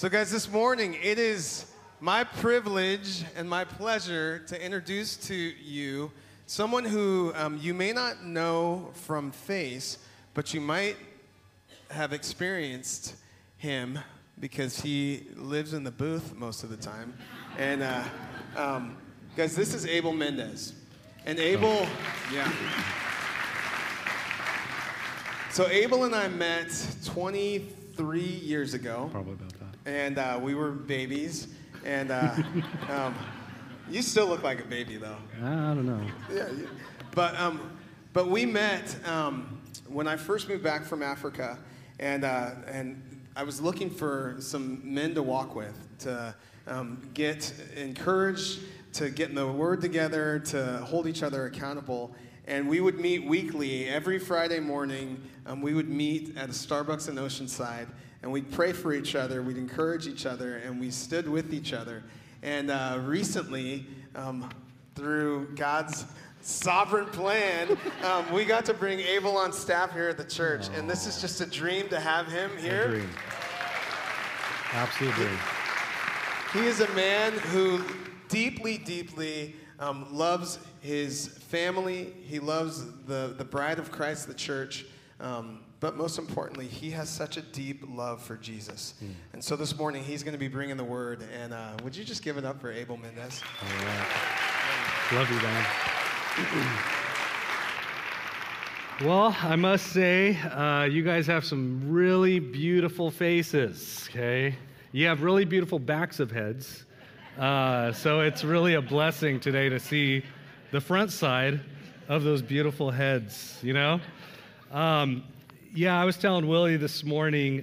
So guys, this morning, it is my privilege and my pleasure to introduce to you someone who you may not know from face, but you might have experienced him because he lives in the booth most of the time. And guys, this is Abel Mendez. And Abel, yeah. So Abel and I met 23 years ago. Probably about that. And we were babies. And you still look like a baby, though. I don't know. Yeah, yeah. But we met when I first moved back from Africa, and I was looking for some men to walk with, to get encouraged, to get in the Word together, to hold each other accountable. And we would meet weekly. Every Friday morning, we would meet at a Starbucks in Oceanside, and we'd pray for each other, we'd encourage each other, and we stood with each other. And recently, through God's sovereign plan, we got to bring Abel on staff here at the church. Aww. And this is just a dream to have him here. A dream. Absolutely. He is a man who deeply, deeply loves his family. He loves the bride of Christ, the church. But most importantly, he has such a deep love for Jesus. Mm. And so this morning, he's going to be bringing the word. And would you just give it up for Abel Mendez? All right. Love you, man. Well, I must say, you guys have some really beautiful faces, okay? You have really beautiful backs of heads. So it's really a blessing today to see the front side of those beautiful heads, you know? Yeah, I was telling Willie this morning,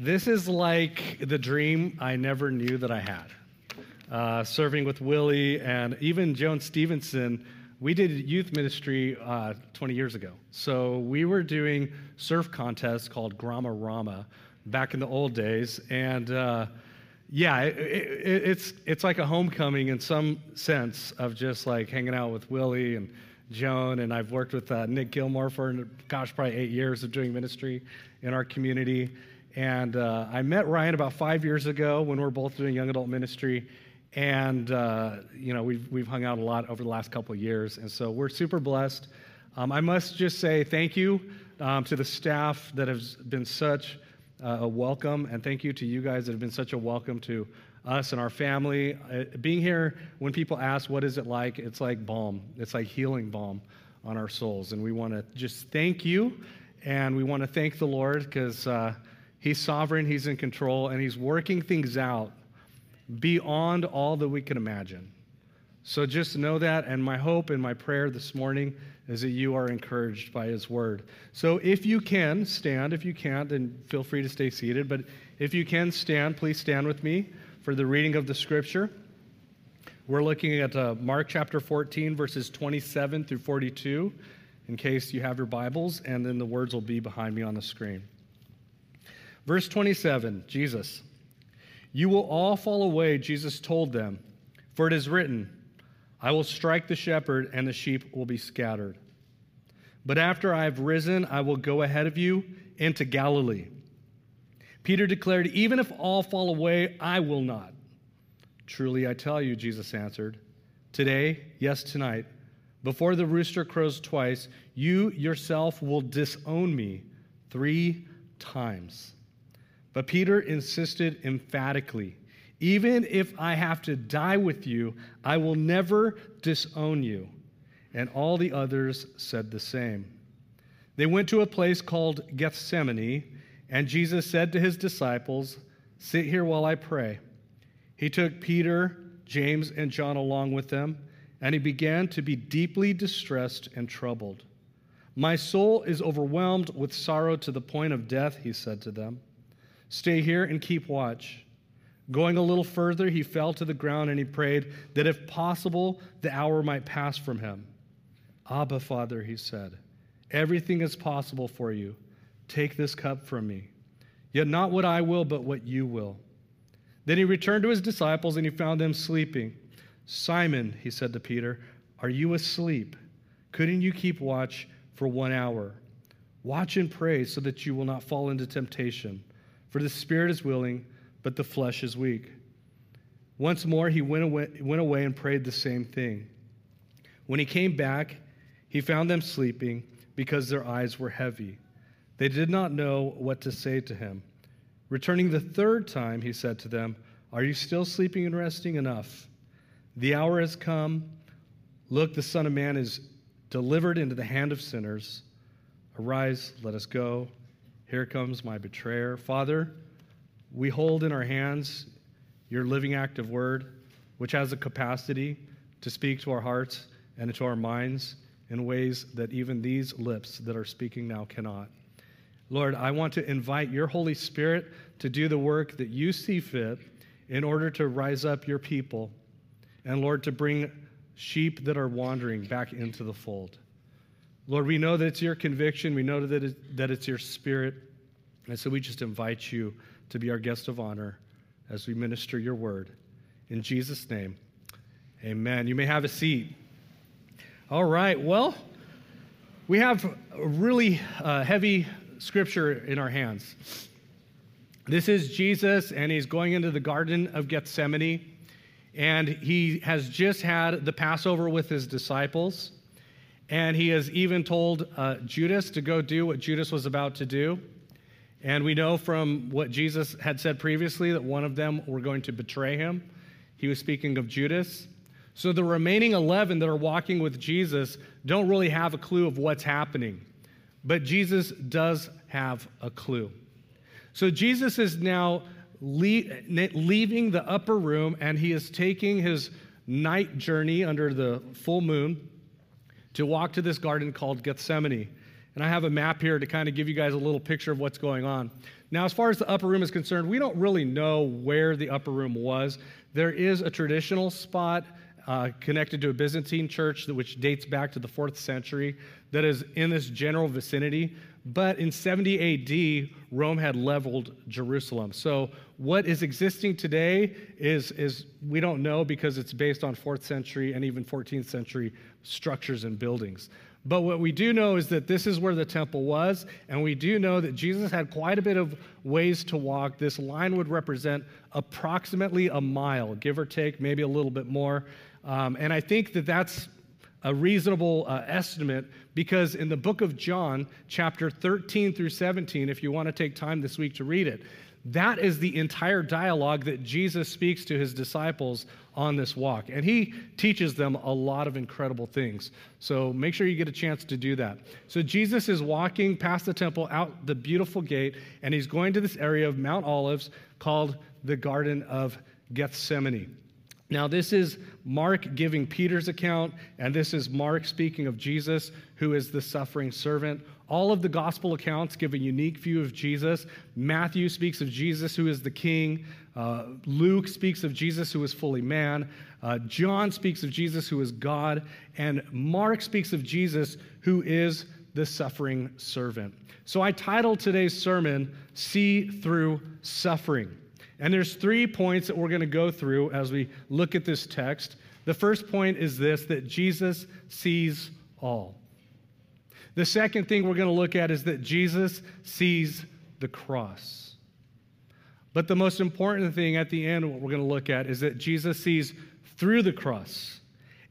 this is like the dream I never knew that I had. Serving with Willie and even Joan Stevenson, we did youth ministry 20 years ago. So we were doing surf contests called Grama Rama back in the old days. And yeah, it's like a homecoming in some sense of just like hanging out with Willie and Joan, and I've worked with Nick Gilmore for, gosh, probably 8 years of doing ministry in our community. And I met Ryan about 5 years ago when we were both doing young adult ministry. And, you know, we've hung out a lot over the last couple of years. And so we're super blessed. I must just say thank you to the staff that has been such a welcome. And thank you to you guys that have been such a welcome to us and our family. Being here, when people ask, what is it like? It's like balm. It's like healing balm on our souls. And we want to just thank you. And we want to thank the Lord because he's sovereign, he's in control, and he's working things out beyond all that we can imagine. So just know that. And my hope and my prayer this morning is that you are encouraged by his word. So if you can stand, if you can't, then feel free to stay seated. But if you can stand, please stand with me for the reading of the scripture. We're looking at Mark chapter 14, verses 27 through 42, in case you have your Bibles, and then the words will be behind me on the screen. Verse 27, Jesus, "You will all fall away," Jesus told them, "for it is written, I will strike the shepherd and the sheep will be scattered. But after I have risen, I will go ahead of you into Galilee." Peter declared, "Even if all fall away, I will not." "Truly I tell you," Jesus answered, "today, yes, tonight, before the rooster crows twice, you yourself will disown me 3 times. But Peter insisted emphatically, "Even if I have to die with you, I will never disown you." And all the others said the same. They went to a place called Gethsemane, and Jesus said to his disciples, "Sit here while I pray." He took Peter, James, and John along with him, and he began to be deeply distressed and troubled. "My soul is overwhelmed with sorrow to the point of death," he said to them. "Stay here and keep watch." Going a little further, he fell to the ground and he prayed that if possible, the hour might pass from him. "Abba, Father," he said, "everything is possible for you. Take this cup from me. Yet not what I will, but what you will." Then he returned to his disciples and he found them sleeping. "Simon," he said to Peter, "are you asleep? Couldn't you keep watch for 1 hour? Watch and pray so that you will not fall into temptation. For the spirit is willing, but the flesh is weak. Once more he went away and prayed the same thing. When he came back, he found them sleeping because their eyes were heavy. They did not know what to say to him. Returning the third time, he said to them, "Are you still sleeping and resting? Enough. The hour has come. Look, the Son of Man is delivered into the hand of sinners. Arise, let us go. Here comes my betrayer. Father, we hold in our hands your living active word, which has the capacity to speak to our hearts and to our minds in ways that even these lips that are speaking now cannot. Lord, I want to invite your Holy Spirit to do the work that you see fit in order to rise up your people, and Lord, to bring sheep that are wandering back into the fold. Lord, we know that it's your conviction. We know that it's your spirit. And so we just invite you to be our guest of honor as we minister your word. In Jesus' name, amen. You may have a seat. All right, well, we have a really heavy scripture in our hands. This is Jesus, and he's going into the Garden of Gethsemane, and he has just had the Passover with his disciples, and he has even told Judas to go do what Judas was about to do. And we know from what Jesus had said previously that one of them were going to betray him. He was speaking of Judas. So the remaining 11 that are walking with Jesus don't really have a clue of what's happening. But Jesus does have a clue. So Jesus is now leaving the upper room, and he is taking his night journey under the full moon to walk to this garden called Gethsemane. And I have a map here to kind of give you guys a little picture of what's going on. Now, as far as the upper room is concerned, we don't really know where the upper room was. There is a traditional spot connected to a Byzantine church which dates back to the 4th century that is in this general vicinity. But in 70 AD, Rome had leveled Jerusalem. So what is existing today is we don't know, because it's based on 4th century and even 14th century structures and buildings. But what we do know is that this is where the temple was, and we do know that Jesus had quite a bit of ways to walk. This line would represent approximately a mile, give or take, maybe a little bit more. And I think that that's a reasonable estimate, because in the book of John, chapter 13 through 17, if you want to take time this week to read it, that is the entire dialogue that Jesus speaks to his disciples on this walk. And he teaches them a lot of incredible things. So make sure you get a chance to do that. So Jesus is walking past the temple, out the beautiful gate, and he's going to this area of Mount Olives called the Garden of Gethsemane. Now, this is Mark giving Peter's account, and this is Mark speaking of Jesus, who is the suffering servant. All of the gospel accounts give a unique view of Jesus. Matthew speaks of Jesus, who is the king. Luke speaks of Jesus, who is fully man. John speaks of Jesus, who is God. And Mark speaks of Jesus, who is the suffering servant. So I titled today's sermon, See Through Suffering. And there's 3 points that we're going to go through as we look at this text. The first point is this, that Jesus sees all. The second thing we're going to look at is that Jesus sees the cross. But the most important thing at the end, what we're going to look at, is that Jesus sees through the cross.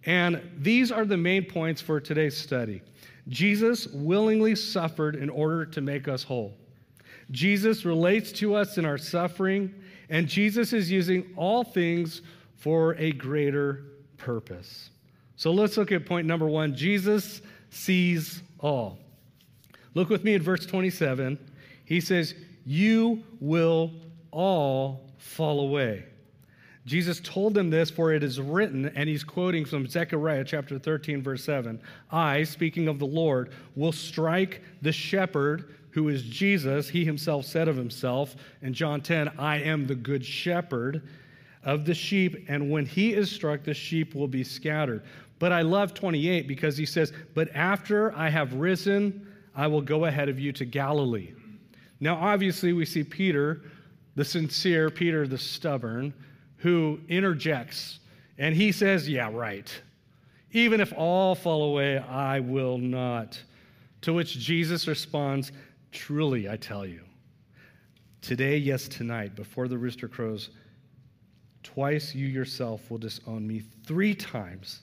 And these are the main points for today's study. Jesus willingly suffered in order to make us whole. Jesus relates to us in our suffering, and Jesus is using all things for a greater purpose. So let's look at point number 1. Jesus sees all. Look with me at verse 27. He says, "You will all fall away." Jesus told them this, for it is written, and he's quoting from Zechariah chapter 13, verse 7, "I," speaking of the Lord, "will strike the shepherd," who is Jesus. He himself said of himself in John 10, "I am the good shepherd of the sheep, and when he is struck, the sheep will be scattered." But I love 28, because he says, "But after I have risen, I will go ahead of you to Galilee." Now, obviously, we see Peter, the sincere, Peter the stubborn, who interjects, and he says, "Yeah, right. Even if all fall away, I will not." To which Jesus responds, "Truly, I tell you, Today, yes, tonight, before the rooster crows, twice you yourself will disown me, 3 times.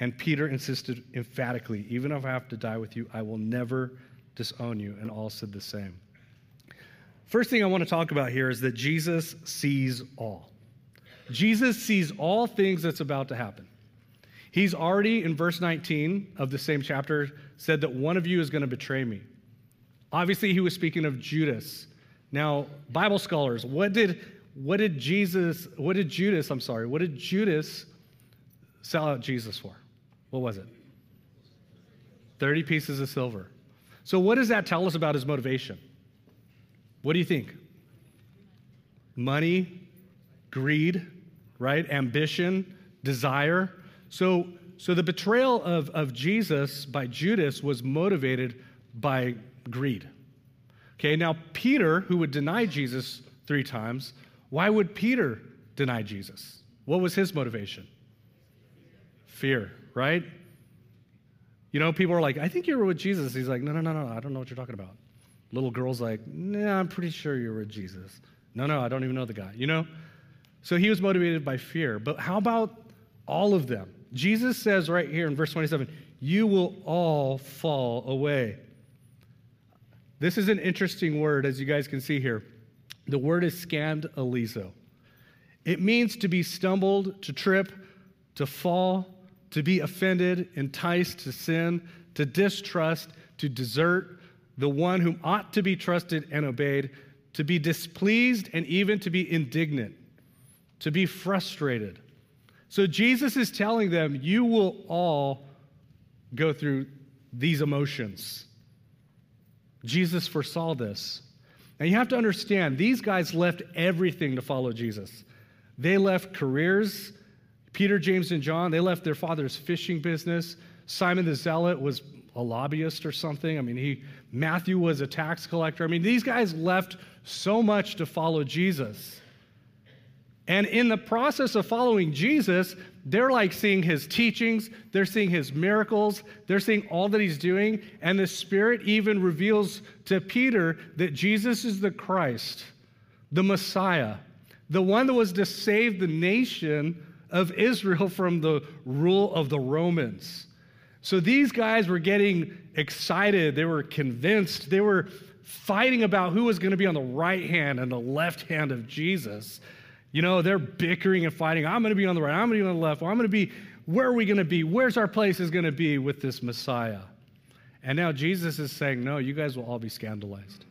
And Peter insisted emphatically, even if I have to die with you, I will never disown you. And all said the same. First thing I want to talk about here is that Jesus sees all. Jesus sees all things that's about to happen. He's already, in verse 19 of the same chapter, said that one of you is going to betray me. Obviously, he was speaking of Judas. Now, Bible scholars, what did Judas sell out Jesus for? What was it? 30 pieces of silver. So what does that tell us about his motivation? What do you think? Money, greed, right? Ambition, desire. So the betrayal of Jesus by Judas was motivated by greed. Okay, now Peter, who would deny Jesus 3 times, why would Peter deny Jesus? What was his motivation? Fear, right? You know, people are like, I think you were with Jesus. He's like, no, I don't know what you're talking about. Little girl's like, no, I'm pretty sure you were with Jesus. No, I don't even know the guy, you know? So he was motivated by fear. But how about all of them? Jesus says right here in verse 27, you will all fall away. This is an interesting word, as you guys can see here. The word is scandalizo. It means to be stumbled, to trip, to fall, to be offended, enticed to sin, to distrust, to desert the one whom ought to be trusted and obeyed, to be displeased, and even to be indignant, to be frustrated. So Jesus is telling them, you will all go through these emotions. Jesus foresaw this. And you have to understand, these guys left everything to follow Jesus. They left careers. Peter, James, and John, they left their father's fishing business. Simon the Zealot was a lobbyist or something. I mean, Matthew was a tax collector. I mean, these guys left so much to follow Jesus. And in the process of following Jesus, they're like seeing his teachings, they're seeing his miracles, they're seeing all that he's doing, and the Spirit even reveals to Peter that Jesus is the Christ, the Messiah, the one that was to save the nation of Israel from the rule of the Romans. So these guys were getting excited, they were convinced, they were fighting about who was going to be on the right hand and the left hand of Jesus. You know, they're bickering and fighting. I'm going to be on the right. I'm going to be on the left. Well, I'm going to be, where are we going to be? Where's our place is going to be with this Messiah? And now Jesus is saying, no, you guys will all be scandalized.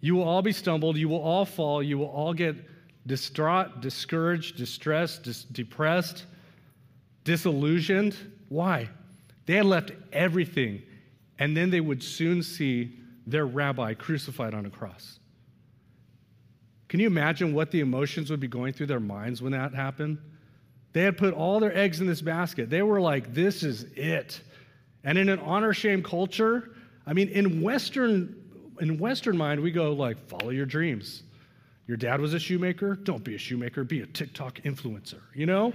You will all be stumbled. You will all fall. You will all get distraught, discouraged, distressed, depressed, disillusioned. Why? They had left everything. And then they would soon see their rabbi crucified on a cross. Can you imagine what the emotions would be going through their minds when that happened? They had put all their eggs in this basket. They were like, this is it. And in an honor-shame culture, I mean, in Western mind, we go like, follow your dreams. Your dad was a shoemaker? Don't be a shoemaker. Be a TikTok influencer, you know?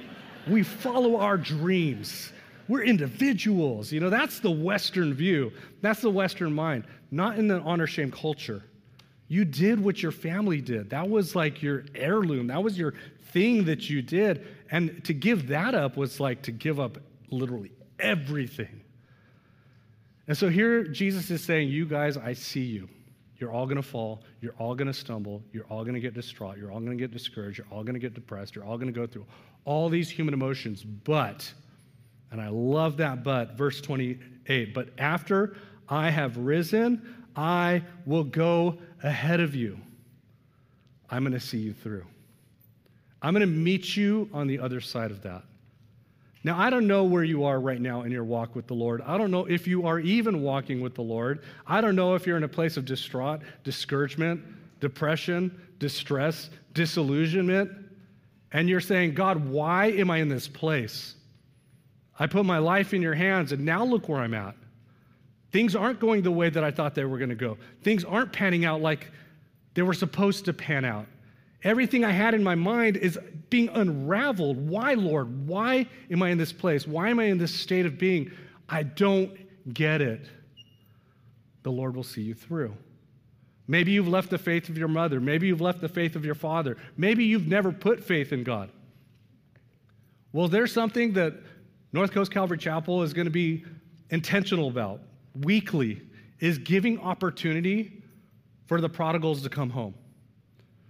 We follow our dreams. We're individuals. You know, that's the Western view. That's the Western mind. Not in the honor-shame culture. You did what your family did. That was like your heirloom. That was your thing that you did. And to give that up was like to give up literally everything. And so here Jesus is saying, you guys, I see you. You're all going to fall. You're all going to stumble. You're all going to get distraught. You're all going to get discouraged. You're all going to get depressed. You're all going to go through all these human emotions. But, and I love that but, verse 28, but after I have risen, I will go ahead of you. I'm going to see you through. I'm going to meet you on the other side of that. Now, I don't know where you are right now in your walk with the Lord. I don't know if you are even walking with the Lord. I don't know if you're in a place of distraught, discouragement, depression, distress, disillusionment, and you're saying, God, why am I in this place? I put my life in your hands, and now look where I'm at. Things aren't going the way that I thought they were going to go. Things aren't panning out like they were supposed to pan out. Everything I had in my mind is being unraveled. Why, Lord? Why am I in this place? Why am I in this state of being? I don't get it. The Lord will see you through. Maybe you've left the faith of your mother. Maybe you've left the faith of your father. Maybe you've never put faith in God. Well, there's something that North Coast Calvary Chapel is going to be intentional about weekly, is giving opportunity for the prodigals to come home.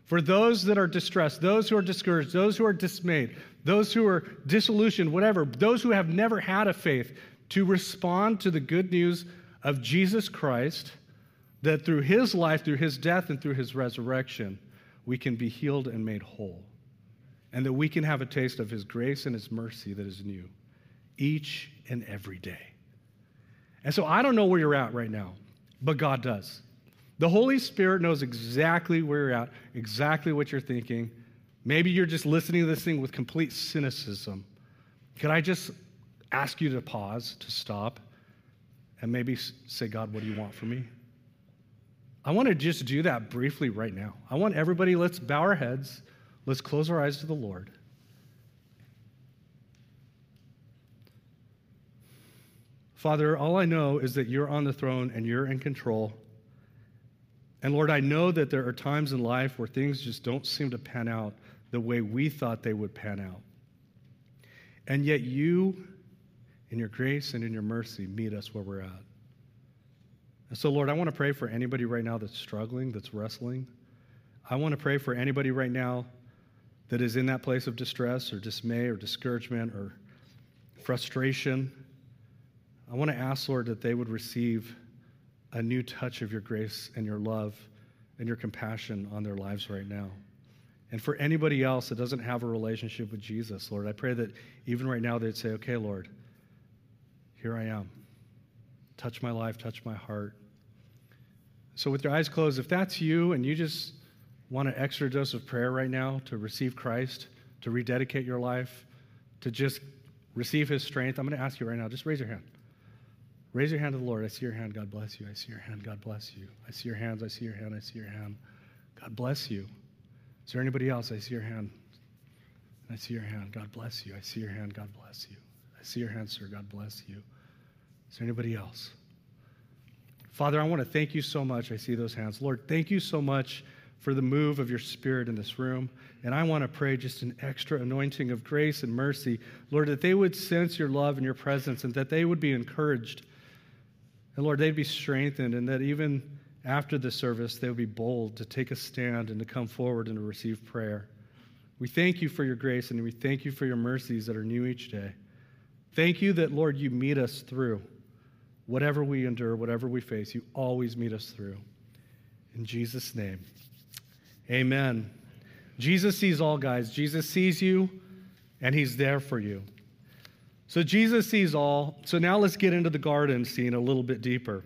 For those that are distressed, those who are discouraged, those who are dismayed, those who are disillusioned, whatever, those who have never had a faith, to respond to the good news of Jesus Christ, that through his life, through his death, and through his resurrection, we can be healed and made whole, and that we can have a taste of his grace and his mercy that is new each and every day. And so I don't know where you're at right now, but God does. The Holy Spirit knows exactly where you're at, exactly what you're thinking. Maybe you're just listening to this thing with complete cynicism. Could I just ask you to pause, to stop, and maybe say, God, what do you want from me? I want to just do that briefly right now. I want everybody, let's bow our heads, let's close our eyes to the Lord. Father, all I know is that you're on the throne and you're in control. And Lord, I know that there are times in life where things just don't seem to pan out the way we thought they would pan out. And yet you, in your grace and in your mercy, meet us where we're at. And so, Lord, I want to pray for anybody right now that's struggling, that's wrestling. I want to pray for anybody right now that is in that place of distress or dismay or discouragement or frustration. I want to ask, Lord, that they would receive a new touch of your grace and your love and your compassion on their lives right now. And for anybody else that doesn't have a relationship with Jesus, Lord, I pray that even right now they'd say, okay, Lord, here I am. Touch my life, touch my heart. So with your eyes closed, if that's you and you just want an extra dose of prayer right now to receive Christ, to rededicate your life, to just receive his strength, I'm going to ask you right now, just raise your hand. Raise your hand to the Lord. I see your hand. God bless you. I see your hand. God bless you. I see your hands. I see your hand. I see your hand. God bless you. Is there anybody else? I see your hand. I see your hand. God bless you. I see your hand. God bless you. I see your hand, sir. God bless you. Is there anybody else? Father, I want to thank you so much. I see those hands. Lord, thank you so much for the move of your Spirit in this room. And I want to pray just an extra anointing of grace and mercy, Lord, that they would sense your love and your presence and that they would be encouraged. And Lord, they'd be strengthened, and that even after the service, they would be bold to take a stand and to come forward and to receive prayer. We thank you for your grace, and we thank you for your mercies that are new each day. Thank you that, Lord, you meet us through. Whatever we endure, whatever we face, you always meet us through. In Jesus' name, amen. Jesus sees all, guys. Jesus sees you, and he's there for you. So Jesus sees all. So now let's get into the garden scene a little bit deeper.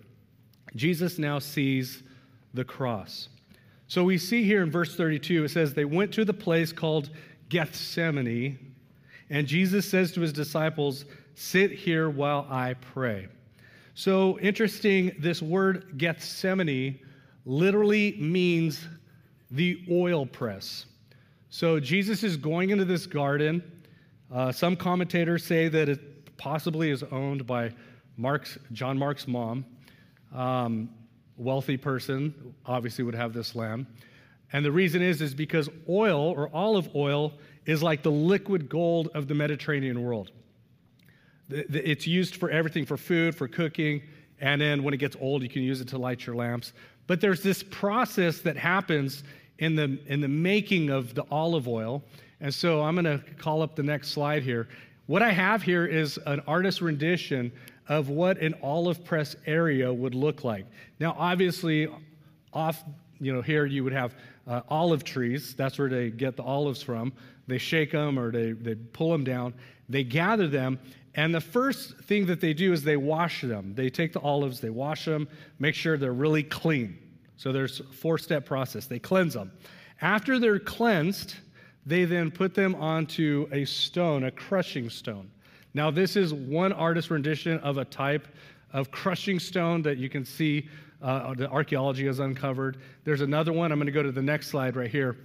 Jesus now sees the cross. So we see here in verse 32, it says, they went to the place called Gethsemane, and Jesus says to his disciples, sit here while I pray. So interesting, this word Gethsemane literally means the oil press. So Jesus is going into this garden. Some commentators say that it possibly is owned by John Mark's mom. Wealthy person obviously would have this lamb. And the reason is because oil or olive oil is like the liquid gold of the Mediterranean world. It's used for everything, for food, for cooking, and then when it gets old, you can use it to light your lamps. But there's this process that happens in the making of the olive oil. And so I'm going to call up the next slide here. What I have here is an artist's rendition of what an olive press area would look like. Now, obviously, here you would have olive trees. That's where they get the olives from. They shake them or they pull them down. They gather them. And the first thing that they do is they wash them. They take the olives, they wash them, make sure they're really clean. So there's a four-step process. They cleanse them. After they're cleansed, they then put them onto a stone, a crushing stone. Now, this is one artist's rendition of a type of crushing stone that you can see the archaeology has uncovered. There's another one. I'm going to go to the next slide right here.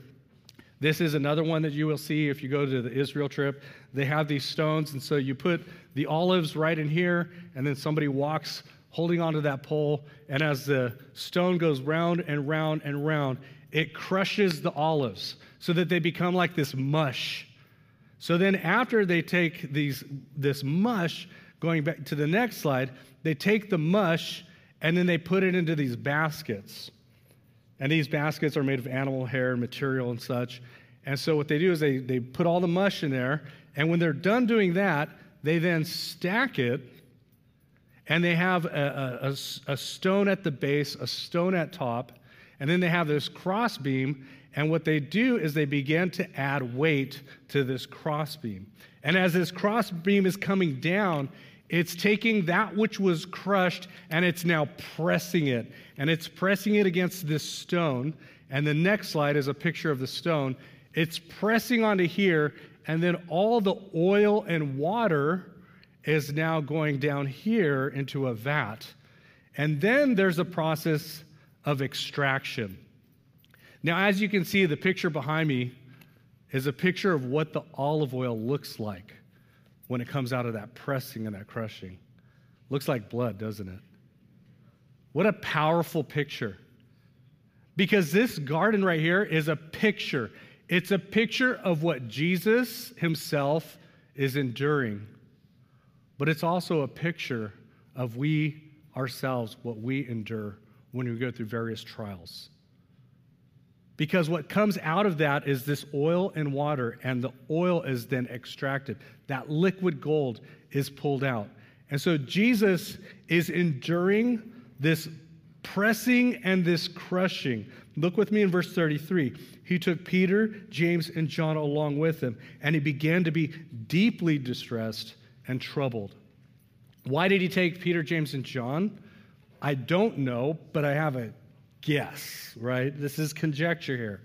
This is another one that you will see if you go to the Israel trip. They have these stones, and so you put the olives right in here, and then somebody walks holding onto that pole, and as the stone goes round and round and round, it crushes the olives so that they become like this mush. So then after they take this mush, going back to the next slide, they take the mush and then they put it into these baskets. And these baskets are made of animal hair and material and such. And so what they do is they put all the mush in there, and when they're done doing that, they then stack it, and they have a stone at the base, a stone at top, and then they have this crossbeam, and what they do is they begin to add weight to this crossbeam. And as this crossbeam is coming down, it's taking that which was crushed, and it's now pressing it. And it's pressing it against this stone. And the next slide is a picture of the stone. It's pressing onto here, and then all the oil and water is now going down here into a vat. And then there's a process of extraction. Now, as you can see, the picture behind me is a picture of what the olive oil looks like when it comes out of that pressing and that crushing. Looks like blood, doesn't it? What a powerful picture. Because this garden right here is a picture. It's a picture of what Jesus himself is enduring. But it's also a picture of we ourselves, what we endure when we go through various trials. Because what comes out of that is this oil and water, and the oil is then extracted. That liquid gold is pulled out. And so Jesus is enduring this pressing and this crushing. Look with me in verse 33. He took Peter, James, and John along with him, and he began to be deeply distressed and troubled. Why did he take Peter, James, and John? I don't know, but I have a guess, right? This is conjecture here.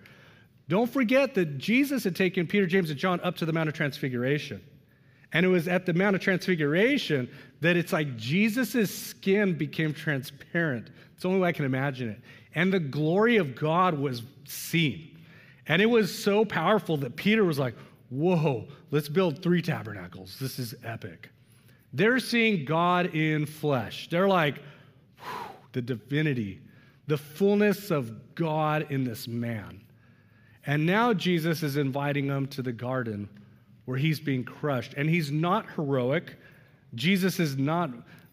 Don't forget that Jesus had taken Peter, James, and John up to the Mount of Transfiguration. And it was at the Mount of Transfiguration that it's like Jesus' skin became transparent. It's the only way I can imagine it. And the glory of God was seen. And it was so powerful that Peter was like, whoa, let's build 3 tabernacles. This is epic. They're seeing God in flesh. They're like, the divinity, the fullness of God in this man. And now Jesus is inviting them to the garden where he's being crushed. And he's not heroic. Jesus is not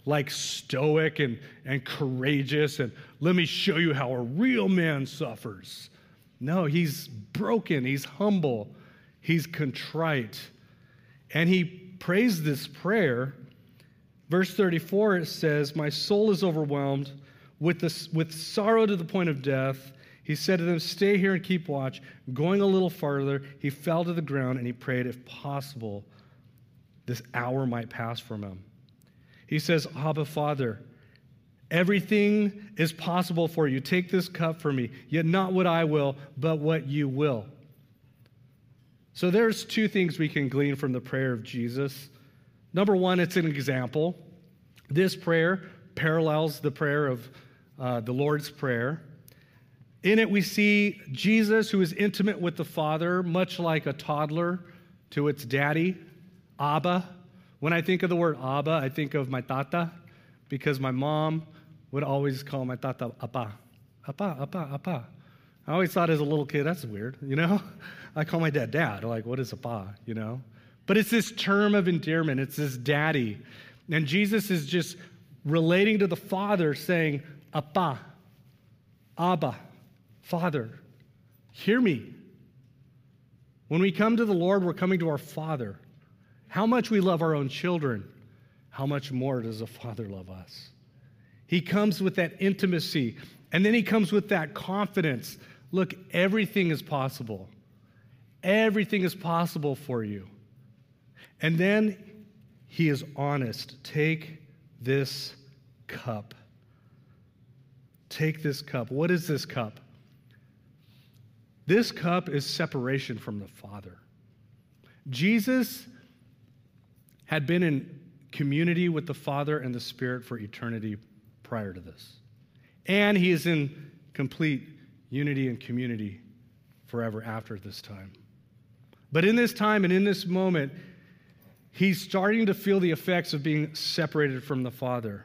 like stoic and courageous and let me show you how a real man suffers. No, he's broken. He's humble. He's contrite. And he prays this prayer. Verse 34, it says, my soul is overwhelmed with sorrow to the point of death. He said to them, stay here and keep watch. Going a little farther, he fell to the ground and he prayed, if possible, this hour might pass from him. He says, Abba, Father, everything is possible for you. Take this cup from me, yet not what I will, but what you will. So there's 2 things we can glean from the prayer of Jesus. Number 1, it's an example. This prayer parallels the prayer of the Lord's Prayer. In it, we see Jesus, who is intimate with the Father, much like a toddler to its daddy, Abba. When I think of the word Abba, I think of my tata, because my mom would always call my tata Appa. Appa, Appa, Appa. I always thought as a little kid, that's weird, you know? I call my dad, Dad. Like, what is Appa, you know? But it's this term of endearment. It's this daddy. And Jesus is just relating to the Father, saying, Appa, Abba, Father, hear me. When we come to the Lord, we're coming to our Father. How much we love our own children, how much more does a Father love us? He comes with that intimacy, and then he comes with that confidence. Look, everything is possible. Everything is possible for you. And then he is honest. Take this cup. What is this cup? This cup is separation from the Father. Jesus had been in community with the Father and the Spirit for eternity prior to this. And he is in complete unity and community forever after this time. But in this time and in this moment, he's starting to feel the effects of being separated from the Father.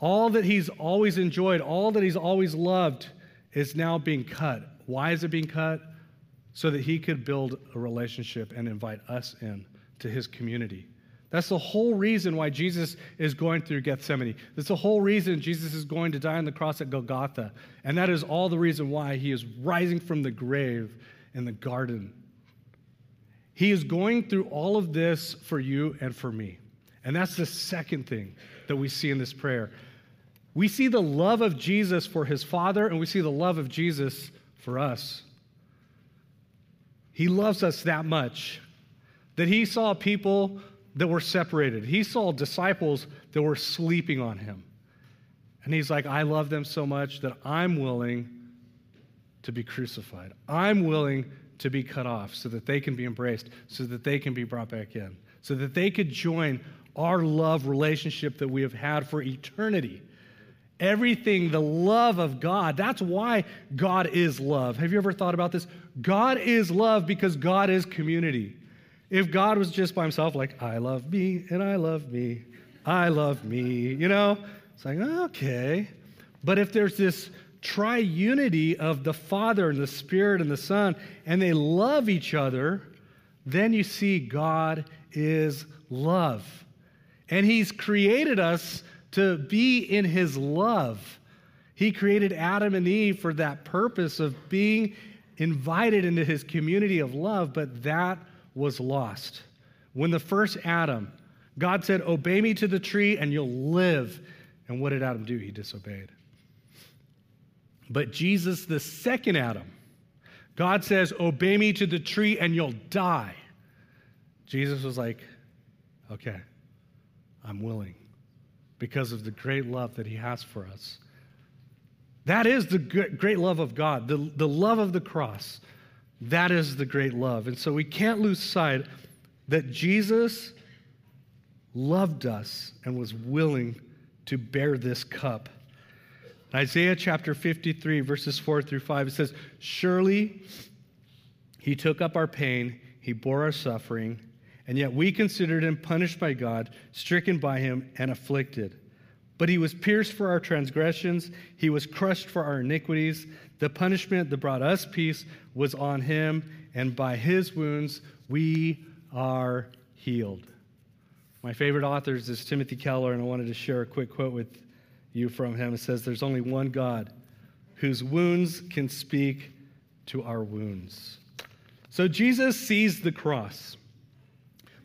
All that he's always enjoyed, all that he's always loved is now being cut. Why is it being cut? So that he could build a relationship and invite us in to his community. That's the whole reason why Jesus is going through Gethsemane. That's the whole reason Jesus is going to die on the cross at Golgotha. And that is all the reason why he is rising from the grave in the garden. He is going through all of this for you and for me. And that's the second thing that we see in this prayer. We see the love of Jesus for his Father, and we see the love of Jesus for us. He loves us that much that he saw people that were separated. He saw disciples that were sleeping on him. And he's like, I love them so much that I'm willing to be crucified. I'm willing to be cut off so that they can be embraced, so that they can be brought back in, so that they could join our love relationship that we have had for eternity. Everything, the love of God. That's why God is love. Have you ever thought about this? God is love because God is community. If God was just by himself, like, I love me, and I love me, you know? It's like, okay. But if there's this triunity of the Father and the Spirit and the Son, and they love each other, then you see God is love. And he's created us to be in his love. He created Adam and Eve for that purpose of being invited into his community of love, but that was lost. When the first Adam, God said, obey me to the tree and you'll live. And what did Adam do? He disobeyed. But Jesus, the second Adam, God says, obey me to the tree and you'll die. Jesus was like, okay, I'm willing because of the great love that he has for us. That is the great love of God, the love of the cross. That is the great love. And so we can't lose sight that Jesus loved us and was willing to bear this cup. Isaiah chapter 53, verses 4 through 5, it says, surely he took up our pain, he bore our suffering, and yet we considered him punished by God, stricken by him, and afflicted. But he was pierced for our transgressions, he was crushed for our iniquities. The punishment that brought us peace was on him, and by his wounds we are healed. My favorite author is Timothy Keller, and I wanted to share a quick quote with you from him. It says, there's only one God whose wounds can speak to our wounds. So Jesus sees the cross,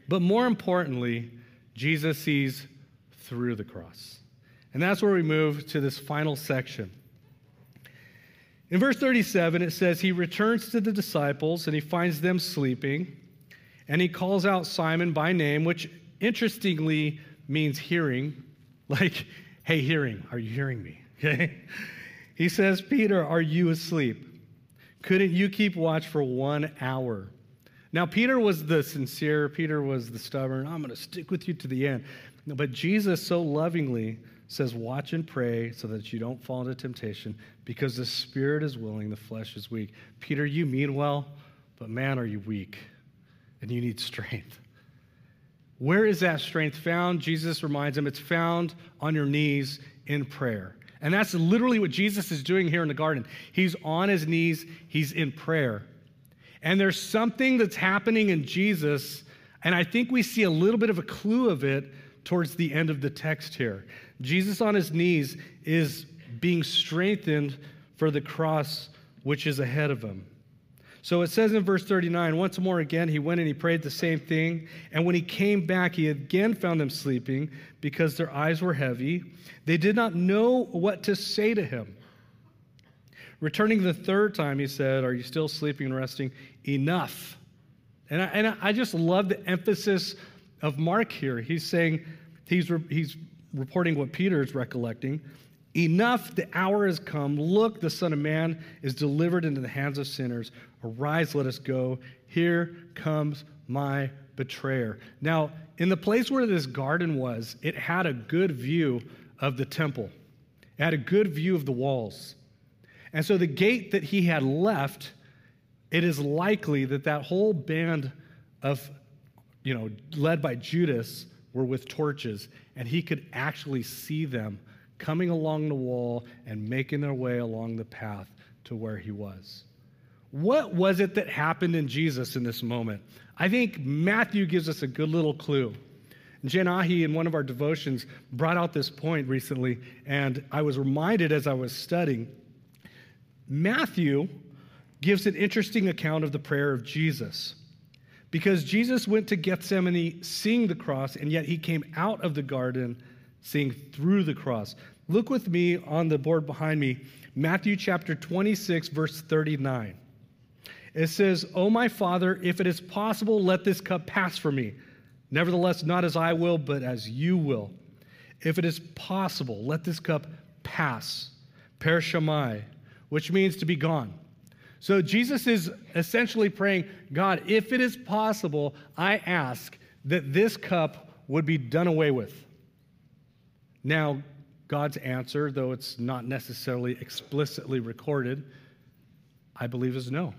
but more importantly, Jesus sees through the cross. And that's where we move to this final section. In verse 37, it says, he returns to the disciples and he finds them sleeping, and he calls out Simon by name, which interestingly means hearing, like, hey, hearing, are you hearing me? Okay. He says, Peter, are you asleep? Couldn't you keep watch for 1 hour? Now, Peter was the sincere, Peter was the stubborn, I'm going to stick with you to the end. But Jesus so lovingly says, watch and pray so that you don't fall into temptation, because the spirit is willing, the flesh is weak. Peter, you mean well, but man, are you weak, and you need strength. Where is that strength found? Jesus reminds him it's found on your knees in prayer. And that's literally what Jesus is doing here in the garden. He's on his knees, he's in prayer. And there's something that's happening in Jesus, and I think we see a little bit of a clue of it towards the end of the text here. Jesus on his knees is being strengthened for the cross which is ahead of him. So it says in verse 39, once more again, he went and he prayed the same thing. And when he came back, he again found them sleeping because their eyes were heavy. They did not know what to say to him. Returning the third time, he said, are you still sleeping and resting? Enough. And I just love the emphasis of Mark here. He's saying, he's reporting what Peter is recollecting. Enough, the hour has come. Look, the Son of Man is delivered into the hands of sinners. Arise, let us go. Here comes my betrayer. Now, in the place where this garden was, it had a good view of the temple. It had a good view of the walls. And so the gate that he had left, it is likely that that whole band of, led by Judas, were with torches, and he could actually see them coming along the wall and making their way along the path to where he was. What was it that happened in Jesus in this moment? I think Matthew gives us a good little clue. Jen Ahi, in one of our devotions, brought out this point recently, and I was reminded as I was studying, Matthew gives an interesting account of the prayer of Jesus. Because Jesus went to Gethsemane seeing the cross, and yet he came out of the garden seeing through the cross. Look with me on the board behind me, Matthew chapter 26, verse 39. It says, "O my Father, if it is possible, let this cup pass from me. Nevertheless, not as I will, but as you will. If it is possible, let this cup pass." Per Shammai, which means to be gone. So Jesus is essentially praying, God, if it is possible, I ask that this cup would be done away with. Now, God's answer, though it's not necessarily explicitly recorded, I believe is no.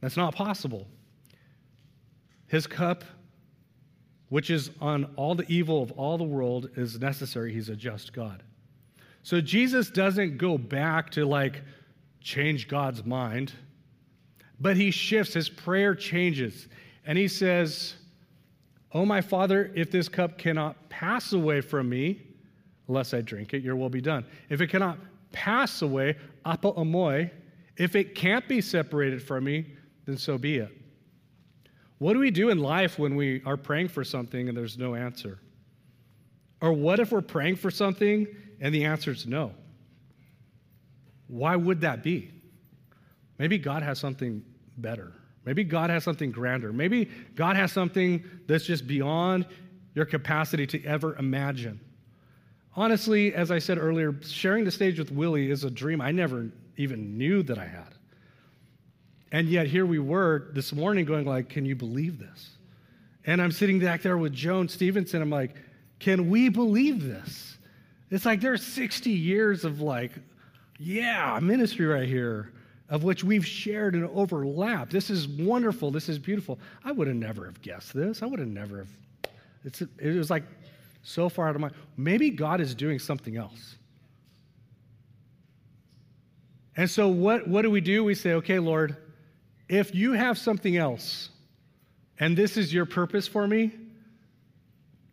That's not possible. His cup, which is on all the evil of all the world, is necessary. He's a just God. So Jesus doesn't go back to change God's mind, but he shifts. His prayer changes. And he says, "Oh, my Father, if this cup cannot pass away from me, unless I drink it, your will be done." If it cannot pass away, apa amoi, if it can't be separated from me, then so be it. What do we do in life when we are praying for something and there's no answer? Or what if we're praying for something and the answer is no? Why would that be? Maybe God has something better. Maybe God has something grander. Maybe God has something that's just beyond your capacity to ever imagine. Honestly, as I said earlier, sharing the stage with Willie is a dream I never even knew that I had. And yet here we were this morning going can you believe this? And I'm sitting back there with Joan Stevenson. I'm like, can we believe this? It's there's 60 years of ministry right here of which we've shared and overlapped. This is wonderful. This is beautiful. I would have never have guessed this. I would have never have. It was so far out of my mind. Maybe God is doing something else. And so what do? We say, okay, Lord, if you have something else, and this is your purpose for me,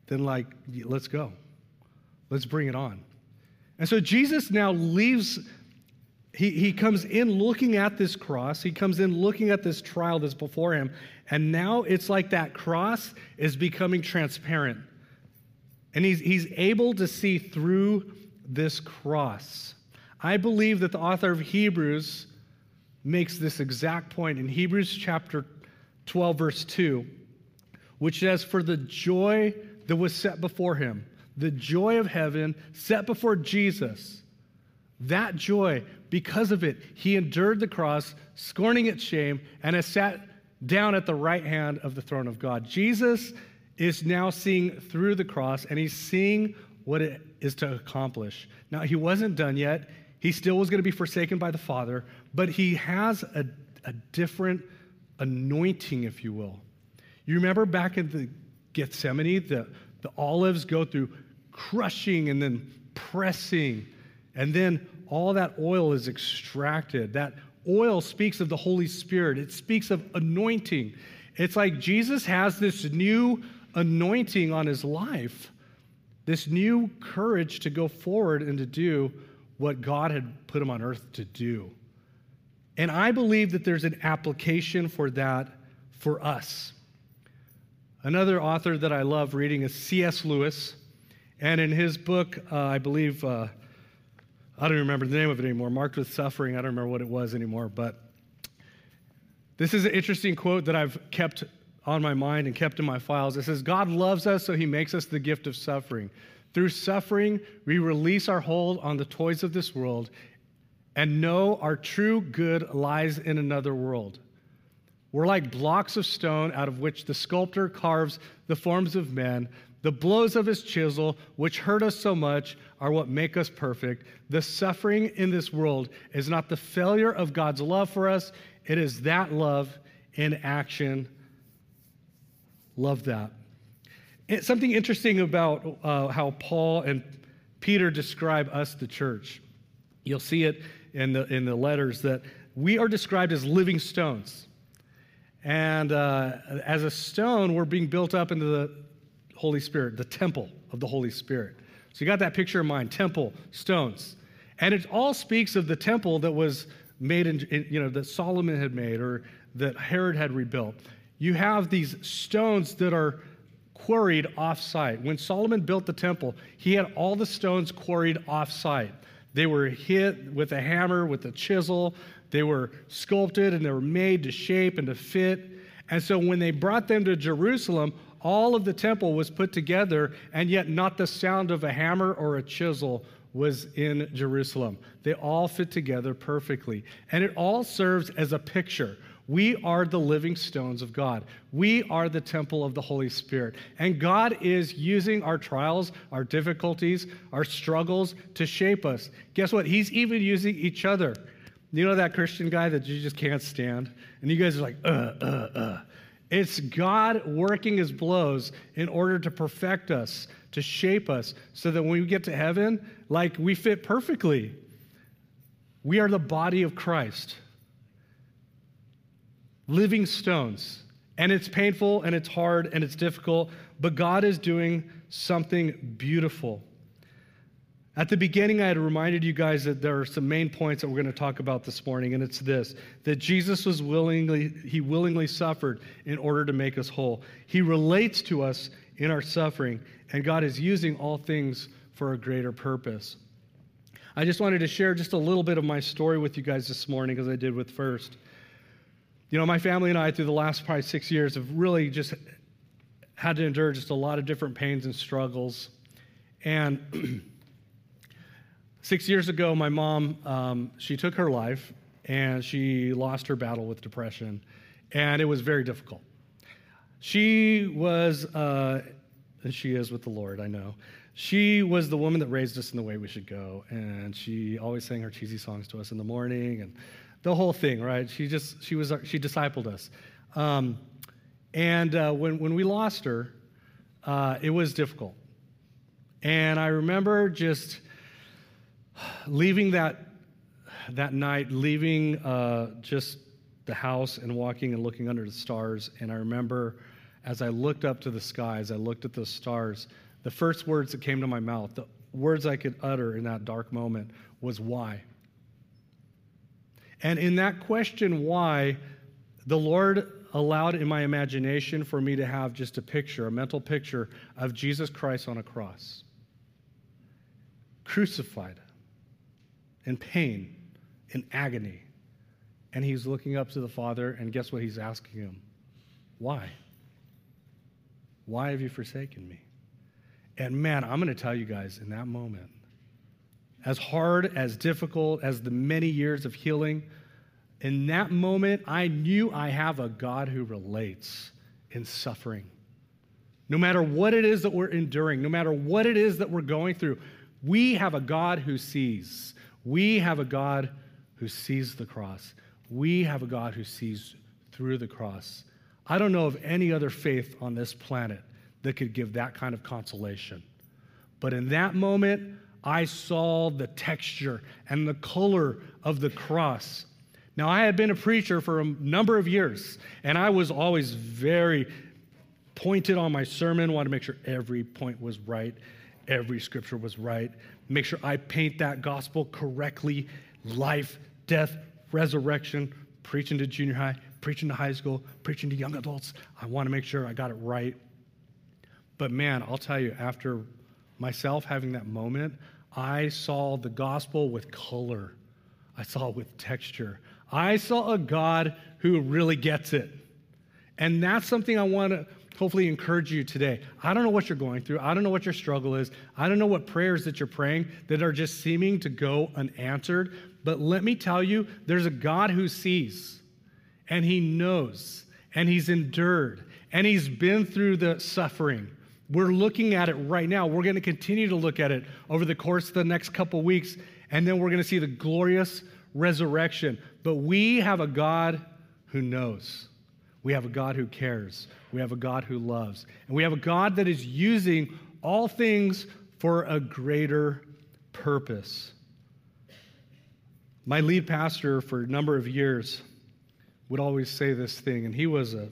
then let's go. Let's bring it on. And so Jesus now leaves. He comes in looking at this cross. He comes in looking at this trial that's before him. And now it's that cross is becoming transparent. And he's able to see through this cross. I believe that the author of Hebrews makes this exact point in Hebrews chapter 12, verse 2, which says, "For the joy that was set before him," the joy of heaven set before Jesus, that joy, because of it, he endured the cross, scorning its shame, and has sat down at the right hand of the throne of God. Jesus is now seeing through the cross, and he's seeing what it is to accomplish. Now, he wasn't done yet. He still was going to be forsaken by the Father, but he has a different anointing, if you will. You remember back in the Gethsemane, the olives go through crushing and then pressing, and then all that oil is extracted. That oil speaks of the Holy Spirit. It speaks of anointing. It's Jesus has this new anointing on his life, this new courage to go forward and to do what God had put him on earth to do. And I believe that there's an application for that for us. Another author that I love reading is C.S. Lewis, and in his book, I don't remember the name of it anymore, Marked with Suffering, I don't remember what it was anymore, but this is an interesting quote that I've kept on my mind and kept in my files. It says, "God loves us, so he makes us the gift of suffering. Through suffering, we release our hold on the toys of this world and know our true good lies in another world. We're like blocks of stone out of which the sculptor carves the forms of men. The blows of his chisel, which hurt us so much, are what make us perfect. The suffering in this world is not the failure of God's love for us. It is that love in action." Love that. It's something interesting about how Paul and Peter describe us, the church. You'll see it in the letters that we are described as living stones. And as a stone, we're being built up into the Holy Spirit, the temple of the Holy Spirit. So you got that picture in mind, temple, stones. And it all speaks of the temple that was made, that Solomon had made or that Herod had rebuilt. You have these stones that are quarried off-site. When Solomon built the temple, he had all the stones quarried off-site. They were hit with a hammer, with a chisel. They were sculpted and they were made to shape and to fit. And so when they brought them to Jerusalem, all of the temple was put together, and yet not the sound of a hammer or a chisel was in Jerusalem. They all fit together perfectly. And it all serves as a picture. We are the living stones of God. We are the temple of the Holy Spirit. And God is using our trials, our difficulties, our struggles to shape us. Guess what? He's even using each other. You know that Christian guy that you just can't stand? And you guys are like, It's God working his blows in order to perfect us, to shape us, so that when we get to heaven, like, we fit perfectly. We are the body of Christ. Living stones. And it's painful, and it's hard, and it's difficult, but God is doing something beautiful. At the beginning, I had reminded you guys that there are some main points that we're going to talk about this morning, and it's this, that Jesus was willingly suffered in order to make us whole. He relates to us in our suffering, and God is using all things for a greater purpose. I just wanted to share just a little bit of my story with you guys this morning, as I did with First. You know, my family and I, through the last probably 6 years, have really just had to endure just a lot of different pains and struggles. And 6 years ago, my mom, she took her life, and she lost her battle with depression, and it was very difficult. She was, and she is with the Lord, I know. She was the woman that raised us in the way we should go, and she always sang her cheesy songs to us in the morning, and the whole thing, right? She discipled us. When we lost her, it was difficult. And I remember just leaving that night, leaving just the house and walking and looking under the stars. And I remember as I looked up to the skies, I looked at those stars, the first words that came to my mouth, the words I could utter in that dark moment was why. And in that question why, the Lord allowed in my imagination for me to have just a picture, a mental picture of Jesus Christ on a cross, crucified in pain, in agony. And he's looking up to the Father, and guess what he's asking him? Why? Why have you forsaken me? And man, I'm going to tell you guys, in that moment, as hard, as difficult, as the many years of healing, in that moment, I knew I have a God who relates in suffering. No matter what it is that we're enduring, no matter what it is that we're going through, we have a God who sees. We have a God who sees the cross. We have a God who sees through the cross. I don't know of any other faith on this planet that could give that kind of consolation. But in that moment, I saw the texture and the color of the cross. Now, I had been a preacher for a number of years, and I was always very pointed on my sermon, wanted to make sure every point was right, every scripture was right, make sure I paint that gospel correctly, life, death, resurrection, preaching to junior high, preaching to high school, preaching to young adults. I want to make sure I got it right. But man, I'll tell you, after myself having that moment, I saw the gospel with color. I saw it with texture. I saw a God who really gets it. And that's something I want to hopefully encourage you today. I don't know what you're going through. I don't know what your struggle is. I don't know what prayers that you're praying that are just seeming to go unanswered. But let me tell you, there's a God who sees, and he knows, and he's endured, and he's been through the suffering. We're looking at it right now. We're going to continue to look at it over the course of the next couple weeks, and then we're going to see the glorious resurrection. But we have a God who knows. We have a God who cares. We have a God who loves. And we have a God that is using all things for a greater purpose. My lead pastor for a number of years would always say this thing, and he was a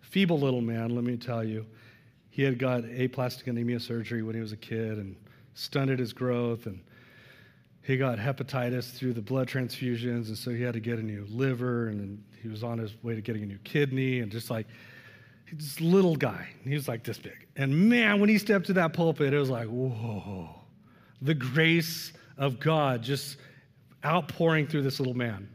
feeble little man, let me tell you. He had got aplastic anemia surgery when he was a kid and stunted his growth, and he got hepatitis through the blood transfusions, and so he had to get a new liver, and he was on his way to getting a new kidney, and just like this little guy. He was like this big. And man, when he stepped to that pulpit, it was like, whoa. The grace of God just outpouring through this little man.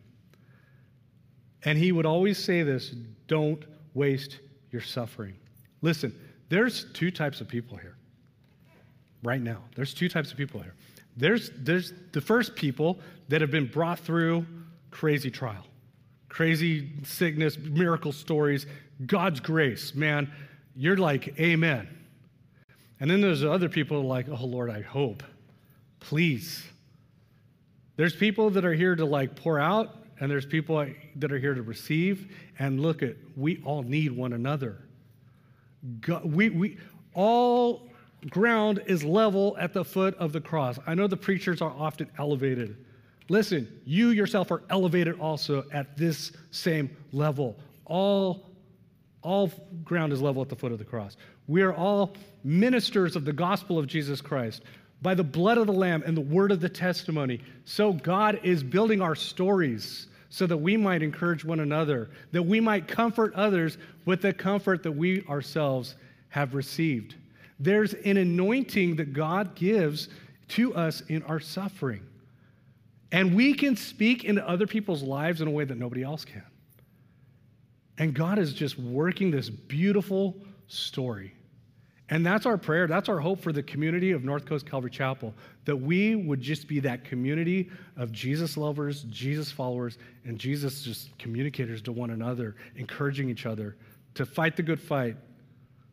And he would always say this, don't waste your suffering. Listen, there's two types of people here. Right now, there's two types of people here. There's the first people that have been brought through crazy trial, crazy sickness, miracle stories, God's grace, man. You're like, amen. And then there's other people like, oh, Lord, I hope. Please. There's people that are here to like pour out, and there's people that are here to receive. And look at, we all need one another. God, we all ground is level at the foot of the cross. I know the preachers are often elevated. Listen, you yourself are elevated also at this same level. All ground is level at the foot of the cross. We are all ministers of the gospel of Jesus Christ by the blood of the Lamb and the word of the testimony. So God is building our stories so that we might encourage one another, that we might comfort others with the comfort that we ourselves have received. There's an anointing that God gives to us in our suffering. And we can speak into other people's lives in a way that nobody else can. And God is just working this beautiful story. And that's our prayer. That's our hope for the community of North Coast Calvary Chapel, that we would just be that community of Jesus lovers, Jesus followers, and Jesus just communicators to one another, encouraging each other to fight the good fight,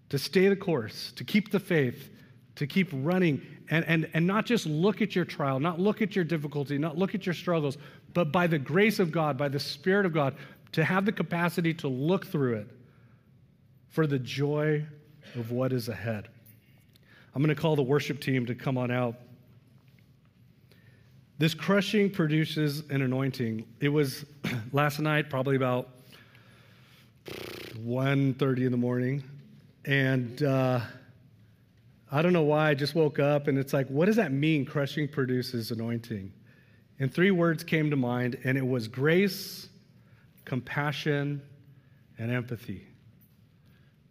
to stay the course, to keep the faith, to keep running, and not just look at your trial, not look at your difficulty, not look at your struggles, but by the grace of God, by the Spirit of God, to have the capacity to look through it for the joy of what is ahead. I'm going to call the worship team to come on out. This crushing produces an anointing. It was last night, probably about 1:30 in the morning, and I don't know why, I just woke up, and it's like, what does that mean, crushing produces anointing? And three words came to mind, and it was grace, compassion, and empathy.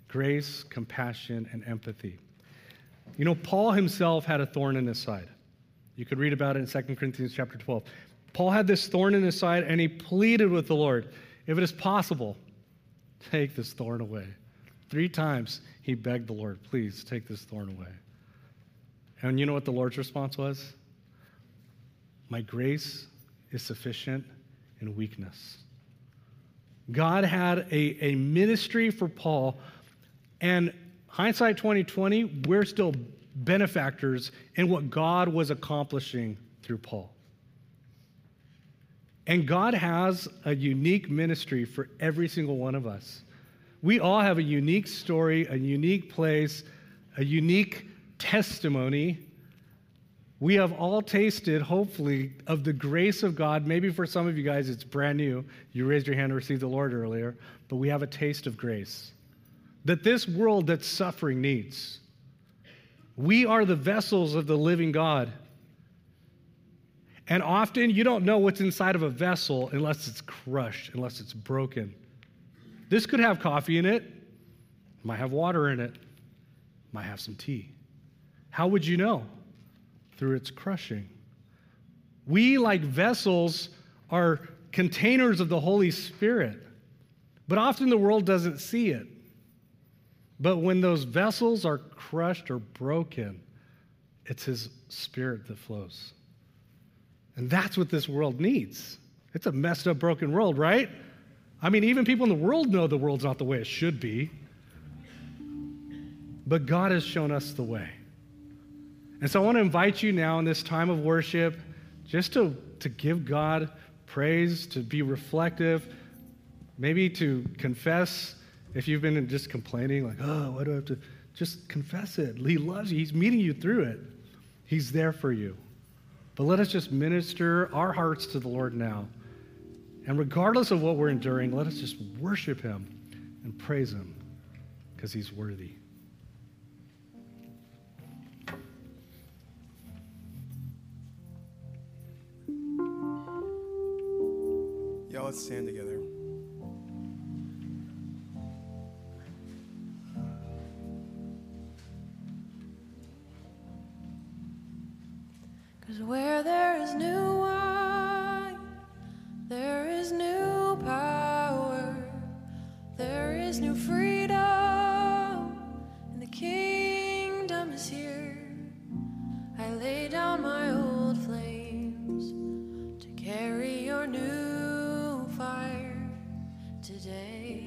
Grace, compassion, and empathy. You know, Paul himself had a thorn in his side. You could read about it in 2 Corinthians chapter 12. Paul had this thorn in his side, and he pleaded with the Lord, if it is possible, take this thorn away. 3 times he begged the Lord, please take this thorn away. And you know what the Lord's response was? My grace is sufficient in weakness. God had a ministry for Paul, and hindsight 2020, we're still benefactors in what God was accomplishing through Paul. And God has a unique ministry for every single one of us. We all have a unique story, a unique place, a unique testimony. We have all tasted, hopefully, of the grace of God. Maybe for some of you guys, it's brand new. You raised your hand to receive the Lord earlier, but we have a taste of grace that this world that's suffering needs. We are the vessels of the living God. And often you don't know what's inside of a vessel unless it's crushed, unless it's broken. This could have coffee in it, might have water in it, might have some tea. How would you know? Through its crushing. We, like vessels, are containers of the Holy Spirit, but often the world doesn't see it. But when those vessels are crushed or broken, it's His Spirit that flows. And that's what this world needs. It's a messed up, broken world, right? I mean, even people in the world know the world's not the way it should be. But God has shown us the way. And so I want to invite you now in this time of worship just to give God praise, to be reflective, maybe to confess if you've been just complaining, like, oh, why do I have to? Just confess it. He loves you. He's meeting you through it. He's there for you. But let us just minister our hearts to the Lord now. And regardless of what we're enduring, let us just worship him and praise him because he's worthy. Y'all, let's stand together. Because where there is new wine, there is new power, there is new freedom, and the kingdom is here. I lay down my old flames to carry your new fire today.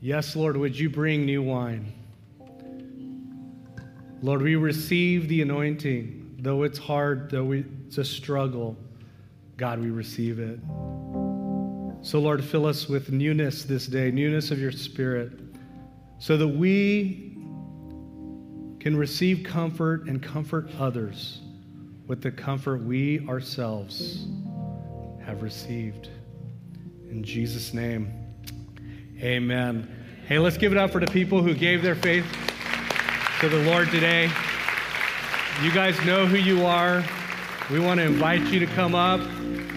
Yes, Lord, would you bring new wine? Lord, we receive the anointing. Though it's hard, though it's a struggle, God, we receive it. So, Lord, fill us with newness this day, newness of your spirit, so that we can receive comfort and comfort others with the comfort we ourselves have received. In Jesus' name, amen. Hey, let's give it up for the people who gave their faith to the Lord today. You guys know who you are. We want to invite you to come up.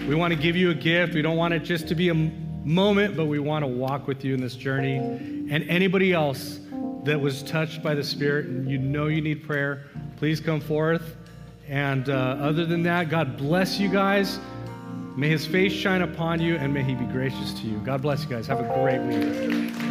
We want to give you a gift. We don't want it just to be a moment, but we want to walk with you in this journey. And anybody else that was touched by the Spirit, and you know you need prayer, please come forth. And other than that, God bless you guys. May his face shine upon you, and may he be gracious to you. God bless you guys. Have a great week.